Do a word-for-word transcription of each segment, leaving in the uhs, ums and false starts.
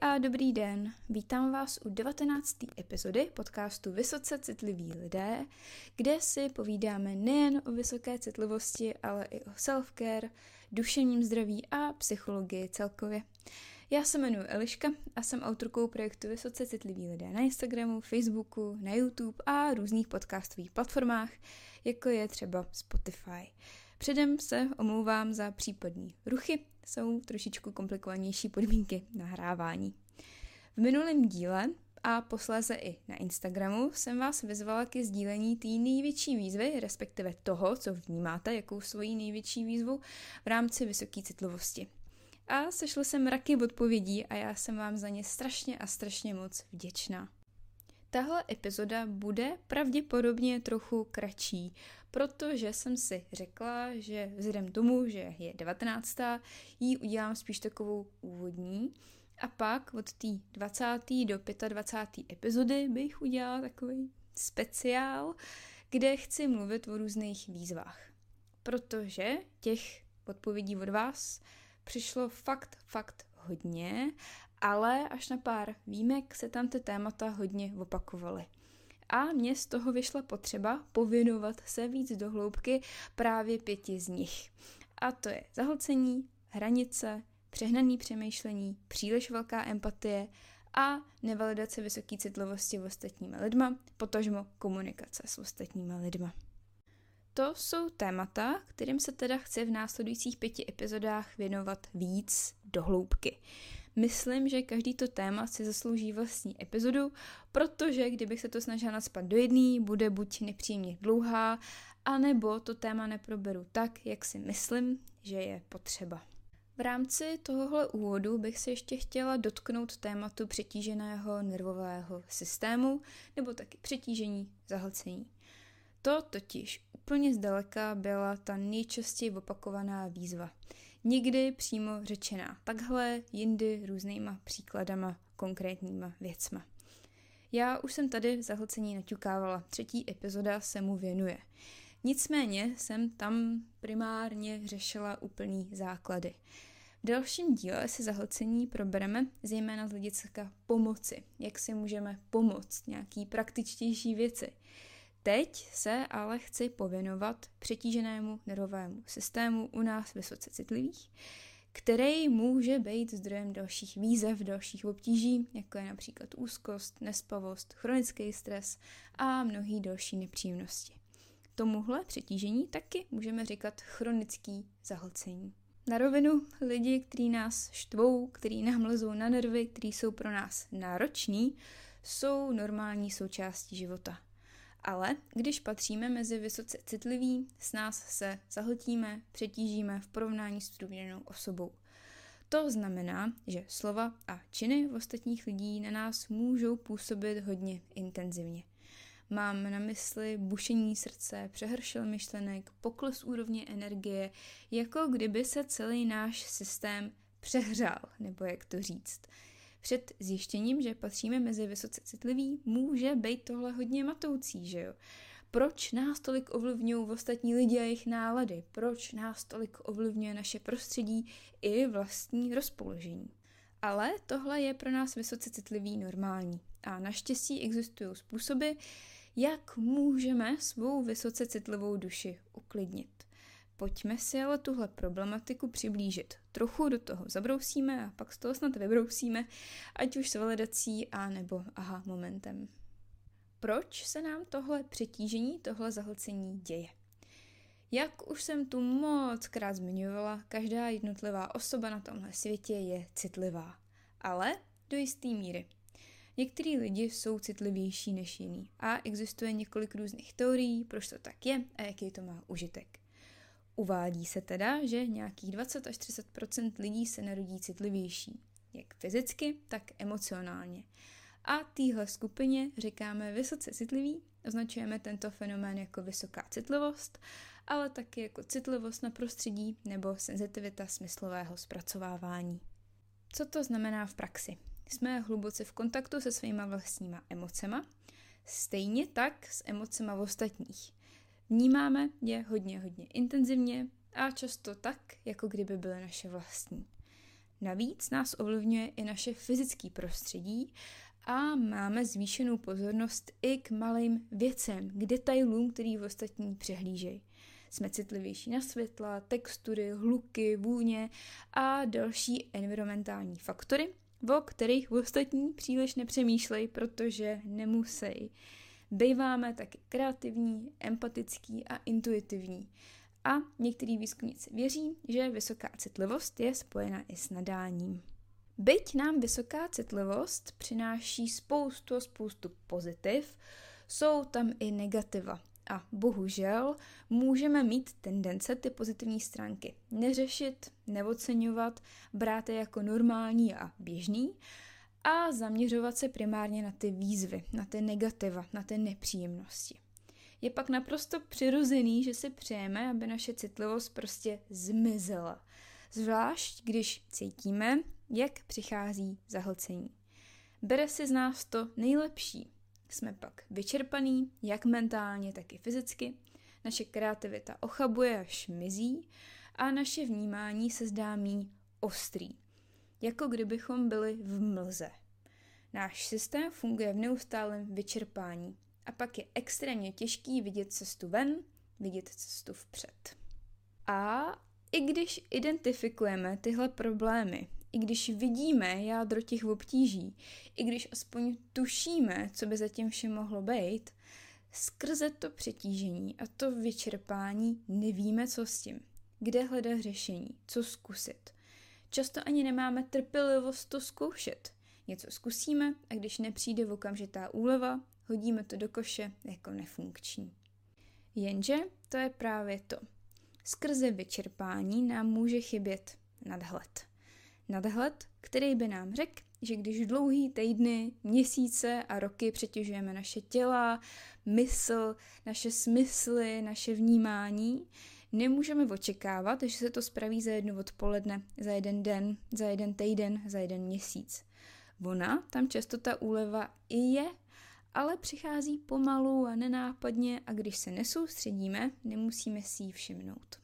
a dobrý den. Vítám vás u devatenácté epizody podcastu Vysoce citliví lidé, kde si povídáme nejen o vysoké citlivosti, ale i o self-care, duševním zdraví a psychologii celkově. Já se jmenuji Eliška a jsem autorkou projektu Vysoce citliví lidé na Instagramu, Facebooku, na YouTube a různých podcastových platformách, jako je třeba Spotify. Předem se omlouvám za případní ruchy, jsou trošičku komplikovanější podmínky nahrávání. V minulém díle a posléze i na Instagramu jsem vás vyzvala ke sdílení té největší výzvy, respektive toho, co vnímáte, jakou svoji největší výzvu v rámci vysoké citlivosti. A sešlo se mraky odpovědí a já jsem vám za ně strašně a strašně moc vděčná. Tahle epizoda bude pravděpodobně trochu kratší, protože jsem si řekla, že vzhledem tomu, že je devatenáctá ji udělám spíš takovou úvodní a pak od té dvacáté do dvacáté páté epizody bych udělala takový speciál, kde chci mluvit o různých výzvách, protože těch odpovědí od vás přišlo fakt, fakt hodně, ale až na pár výjimek se tam ty témata hodně opakovaly. A mně z toho vyšla potřeba pověnovat se víc do hloubky právě pěti z nich. A to je zahlcení, hranice, přehnané přemýšlení, příliš velká empatie a nevalidace vysoké citlivosti v ostatníma lidma, potažmo komunikace s ostatníma lidma. To jsou témata, kterým se teda chci v následujících pěti epizodách věnovat víc do hloubky. Myslím, že každý to téma si zaslouží vlastní epizodu, protože kdybych se to snažila nacpat do jedné, bude buď nepříjemně dlouhá, anebo to téma neproberu tak, jak si myslím, že je potřeba. V rámci tohohle úvodu bych se ještě chtěla dotknout tématu přetíženého nervového systému, nebo taky přetížení zahlcení. To totiž úplně zdaleka byla ta nejčastěji opakovaná výzva. Nikdy přímo řečená takhle, jindy různýma příkladama, konkrétníma věcma. Já už jsem tady zahlcení naťukávala, třetí epizoda se mu věnuje. Nicméně jsem tam primárně řešila úplný základy. V dalším díle si zahlcení probereme zejména z hlediska pomoci, jak si můžeme pomoct, nějaký praktičtější věci. Teď se ale chci pověnovat přetíženému nervovému systému u nás vysoce citlivých, který může být zdrojem dalších výzev, dalších obtíží, jako je například úzkost, nespavost, chronický stres a mnohé další nepříjemnosti. Tomuhle přetížení taky můžeme říkat chronický zahlcení. Na rovinu lidi, kteří nás štvou, kteří nám lezou na nervy, kteří jsou pro nás nároční, jsou normální součástí života. Ale když patříme mezi vysoce citliví, s nás se zahltíme, přetížíme v porovnání s průměrnou osobou. To znamená, že slova a činy ostatních lidí na nás můžou působit hodně intenzivně. Mám na mysli bušení srdce, přehršel myšlenek, pokles úrovně energie, jako kdyby se celý náš systém přehřál, nebo jak to říct. Před zjištěním, že patříme mezi vysoce citlivý, může být tohle hodně matoucí, že jo? Proč nás tolik ovlivňují ostatní lidi a jejich nálady? Proč nás tolik ovlivňuje naše prostředí i vlastní rozpoložení? Ale tohle je pro nás vysoce citlivý normální. A naštěstí existují způsoby, jak můžeme svou vysoce citlivou duši uklidnit. Pojďme si ale tuhle problematiku přiblížit. Trochu do toho zabrousíme a pak z toho snad vybrousíme, ať už s validací a nebo aha momentem. Proč se nám tohle přetížení, tohle zahlcení děje? Jak už jsem tu moc krát zmiňovala, každá jednotlivá osoba na tomhle světě je citlivá. Ale do jisté míry. Některý lidi jsou citlivější než jiní a existuje několik různých teorií, proč to tak je a jaký to má užitek. Uvádí se teda, že nějakých dvacet až třicet procent lidí se narodí citlivější, jak fyzicky, tak emocionálně. A téhle skupině říkáme vysoce citliví, označujeme tento fenomén jako vysoká citlivost, ale taky jako citlivost na prostředí nebo senzitivita smyslového zpracovávání. Co to znamená v praxi? Jsme hluboce v kontaktu se svýma vlastníma emocema, stejně tak s emocema ostatních. Vnímáme je hodně, hodně intenzivně a často tak, jako kdyby byly naše vlastní. Navíc nás ovlivňuje i naše fyzické prostředí a máme zvýšenou pozornost i k malým věcem, k detailům, který ostatní přehlížejí. Jsme citlivější na světla, textury, hluky, vůně a další environmentální faktory, o kterých ostatní příliš nepřemýšlejí, protože nemusejí. Bejváme taky kreativní, empatický a intuitivní. A některý výzkumníci věří, že vysoká citlivost je spojena i s nadáním. Byť nám vysoká citlivost přináší spoustu a spoustu pozitiv, jsou tam i negativa. A bohužel můžeme mít tendence ty pozitivní stránky neřešit, neoceňovat, brát je jako normální a běžný a zaměřovat se primárně na ty výzvy, na ty negativa, na ty nepříjemnosti. Je pak naprosto přirozený, že si přejeme, aby naše citlivost prostě zmizela. Zvlášť, když cítíme, jak přichází zahlcení. Bere si z nás to nejlepší. Jsme pak vyčerpaný, jak mentálně, tak i fyzicky. Naše kreativita ochabuje až mizí a naše vnímání se zdá míň ostrý. Jako kdybychom byli v mlze. Náš systém funguje v neustálém vyčerpání. A pak je extrémně těžký vidět cestu ven, vidět cestu vpřed. A i když identifikujeme tyhle problémy, i když vidíme jádro těch obtíží, i když aspoň tušíme, co by zatím vše mohlo být, skrze to přetížení a to vyčerpání nevíme, co s tím. Kde hledat řešení, co zkusit. Často ani nemáme trpělivost to zkoušet. Něco zkusíme a když nepřijde okamžitá úleva, hodíme to do koše jako nefunkční. Jenže to je právě to. Skrze vyčerpání nám může chybět nadhled. Nadhled, který by nám řekl, že když dlouhý týdny, měsíce a roky přetěžujeme naše těla, mysl, naše smysly, naše vnímání, nemůžeme očekávat, že se to spraví za jedno odpoledne, za jeden den, za jeden týden, za jeden měsíc. Ona, tam často ta úleva i je, ale přichází pomalu a nenápadně a když se nesoustředíme, nemusíme si ji všimnout.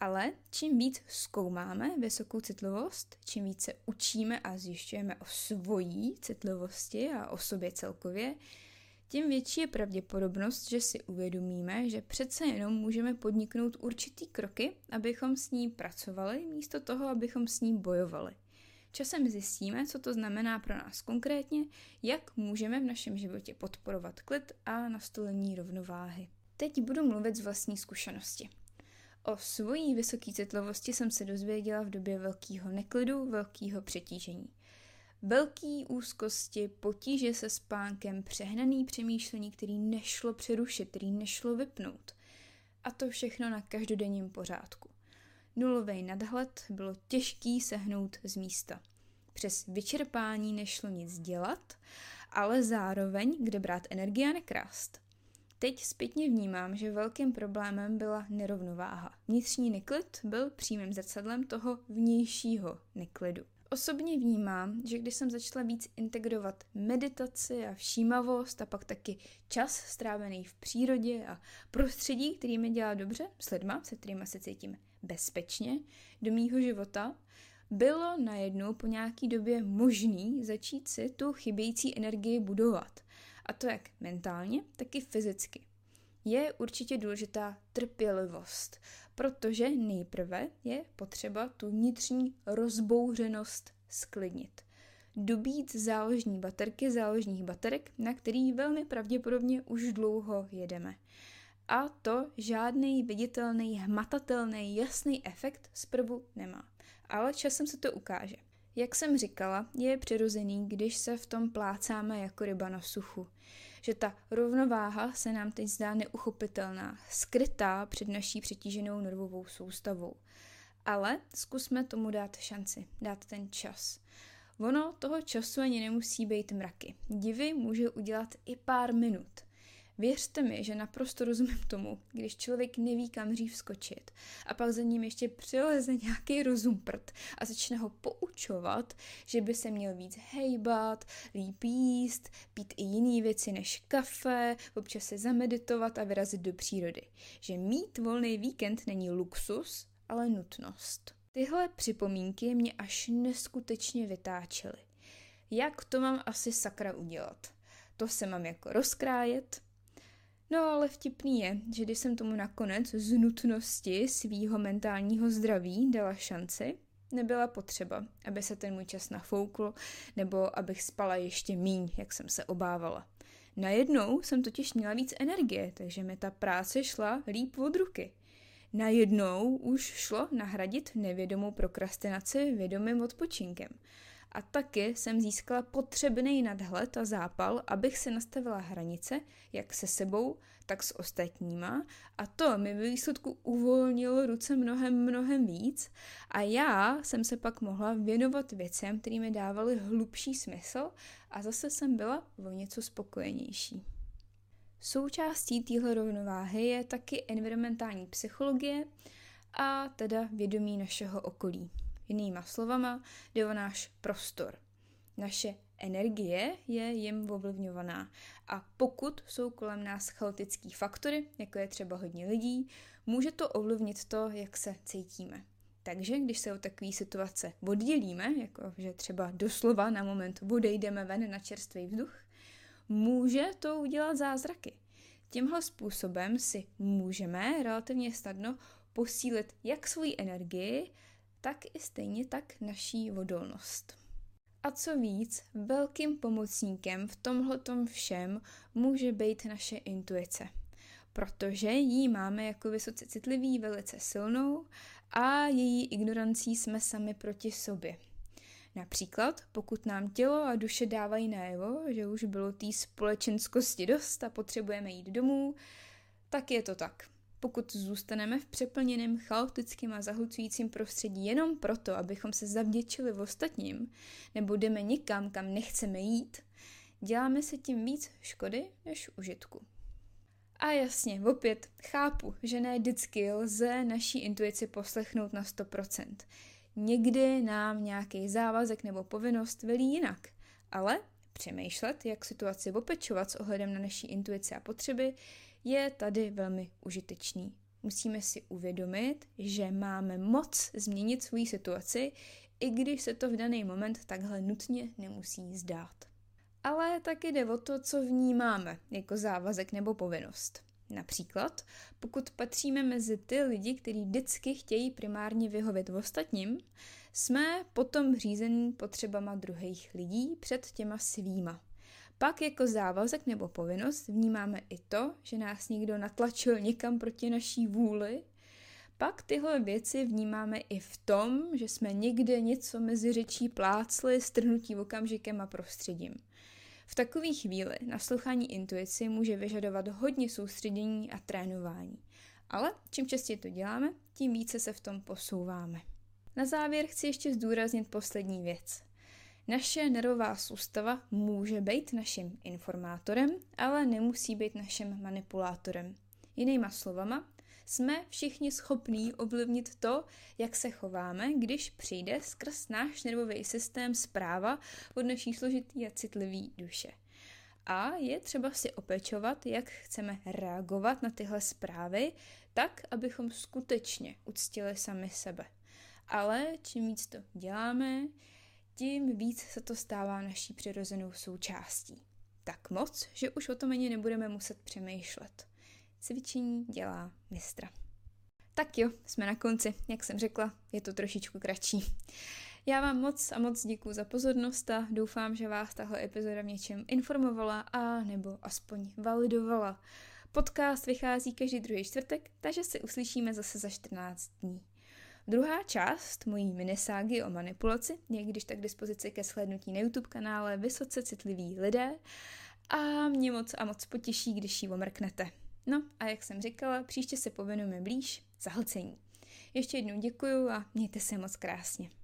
Ale čím víc zkoumáme vysokou citlivost, čím víc se učíme a zjišťujeme o svojí citlivosti a o sobě celkově, tím větší je pravděpodobnost, že si uvědomíme, že přece jenom můžeme podniknout určitý kroky, abychom s ní pracovali, místo toho, abychom s ní bojovali. Časem zjistíme, co to znamená pro nás konkrétně, jak můžeme v našem životě podporovat klid a nastolení rovnováhy. Teď budu mluvit z vlastní zkušenosti. O svojí vysoké citlivosti jsem se dozvěděla v době velkého neklidu, velkého přetížení. Velký úzkosti, potíže se spánkem, přehnaný přemýšlení, který nešlo přerušit, který nešlo vypnout. A to všechno na každodenním pořádku. Nulovej nadhled, bylo těžký sehnout z místa. Přes vyčerpání nešlo nic dělat, ale zároveň kde brát energii a nekrást. Teď zpětně vnímám, že velkým problémem byla nerovnováha. Vnitřní neklid byl přímým zrcadlem toho vnějšího neklidu. Osobně vnímám, že když jsem začala víc integrovat meditaci a všímavost a pak taky čas strávený v přírodě a prostředí, který mi dělá dobře, s lidma, se kterými se cítíme bezpečně, do mýho života, bylo najednou po nějaký době možný začít si tu chybějící energii budovat. A to jak mentálně, tak i fyzicky. Je určitě důležitá trpělivost, protože nejprve je potřeba tu vnitřní rozbouřenost sklidnit. Dobít záložní baterky záložních baterek, na který velmi pravděpodobně už dlouho jedeme. A to žádný viditelný, hmatatelný, jasný efekt zprvu nemá. Ale časem se to ukáže. Jak jsem říkala, je přirozený, když se v tom plácáme jako ryba na suchu. Že ta rovnováha se nám teď zdá neuchopitelná, skrytá před naší přetíženou nervovou soustavou. Ale zkusme tomu dát šanci, dát ten čas. Ono toho času ani nemusí být mraky. Divy může udělat i pár minut. Věřte mi, že naprosto rozumím tomu, když člověk neví, kam dřív skočit a pak za ním ještě přileze nějaký rozumprt a začne ho poučovat, že by se měl víc hejbat, líp jíst, pít i jiné věci než kafe, občas se zameditovat a vyrazit do přírody. Že mít volný víkend není luxus, ale nutnost. Tyhle připomínky mě až neskutečně vytáčely. Jak to mám asi sakra udělat? To se mám jako rozkrájet. No ale vtipný je, že když jsem tomu nakonec z nutnosti svýho mentálního zdraví dala šanci, nebyla potřeba, aby se ten můj čas nafoukl, nebo abych spala ještě míň, jak jsem se obávala. Najednou jsem totiž měla víc energie, takže mi ta práce šla líp od ruky. Najednou už šlo nahradit nevědomou prokrastinaci vědomým odpočinkem. A taky jsem získala potřebný nadhled a zápal, abych se nastavila hranice, jak se sebou, tak s ostatníma. A to mi ve výsledku uvolnilo ruce mnohem, mnohem víc. A já jsem se pak mohla věnovat věcem, které mi dávaly hlubší smysl a zase jsem byla o něco spokojenější. Součástí téhle rovnováhy je taky environmentální psychologie a teda vědomí našeho okolí. Jinýma slovama, jde o náš prostor. Naše energie je jim ovlivňovaná a pokud jsou kolem nás chaotický faktory, jako je třeba hodně lidí, může to ovlivnit to, jak se cítíme. Takže když se od takové situace oddělíme, jako že třeba doslova na moment odejdeme ven na čerstvý vzduch, může to udělat zázraky. Tímhle způsobem si můžeme relativně snadno posílit jak svoji energii, tak i stejně tak naší odolnost. A co víc, velkým pomocníkem v tomhletom všem může být naše intuice, protože ji máme jako vysoce citlivý velice silnou a její ignorancí jsme sami proti sobě. Například, pokud nám tělo a duše dávají najevo, že už bylo té společenskosti dost a potřebujeme jít domů, tak je to tak. Pokud zůstaneme v přeplněném, chaotickém a zahlucujícím prostředí jenom proto, abychom se zavděčili ostatním, nebo jdeme někam, kam nechceme jít, děláme se tím víc škody než užitku. A jasně, opět chápu, že ne vždycky lze naší intuici poslechnout na sto procent. Někdy nám nějaký závazek nebo povinnost velí jinak, ale přemýšlet, jak situaci opečovat s ohledem na naší intuici a potřeby, je tady velmi užitečný. Musíme si uvědomit, že máme moc změnit svou situaci, i když se to v daný moment takhle nutně nemusí zdát. Ale taky jde o to, co vnímáme jako závazek nebo povinnost. Například, pokud patříme mezi ty lidi, kteří vždycky chtějí primárně vyhovět ostatním, jsme potom řízení potřebama druhých lidí před těma svýma. Pak jako závazek nebo povinnost vnímáme i to, že nás někdo natlačil někam proti naší vůli. Pak tyhle věci vnímáme i v tom, že jsme někde něco mezi řečí plácli, strhnutí okamžikem a prostředím. V takové chvíli naslouchání intuici může vyžadovat hodně soustředění a trénování. Ale čím častěji to děláme, tím více se v tom posouváme. Na závěr chci ještě zdůraznit poslední věc. Naše nervová soustava může být naším informátorem, ale nemusí být naším manipulátorem. Jinýma slovama, jsme všichni schopní ovlivnit to, jak se chováme, když přijde skrz náš nervový systém zpráva od naší složitý a citlivý duše. A je třeba si opečovat, jak chceme reagovat na tyhle zprávy, tak, abychom skutečně uctili sami sebe. Ale čím víc to děláme, tím víc se to stává naší přirozenou součástí. Tak moc, že už o tom ani nebudeme muset přemýšlet. Cvičení dělá mistra. Tak jo, jsme na konci. Jak jsem řekla, je to trošičku kratší. Já vám moc a moc děkuju za pozornost a doufám, že vás tahle epizoda v něčem informovala a nebo aspoň validovala. Podcast vychází každý druhý čtvrtek, takže se uslyšíme zase za čtrnáct dní. Druhá část mojí miniságy o manipulaci je když tak k dispozici ke shlédnutí na YouTube kanále Vysoce citliví lidé a mě moc a moc potěší, když ji omrknete. No a jak jsem říkala, příště se pověnujeme blíž zahlcení. Ještě jednou děkuju a mějte se moc krásně.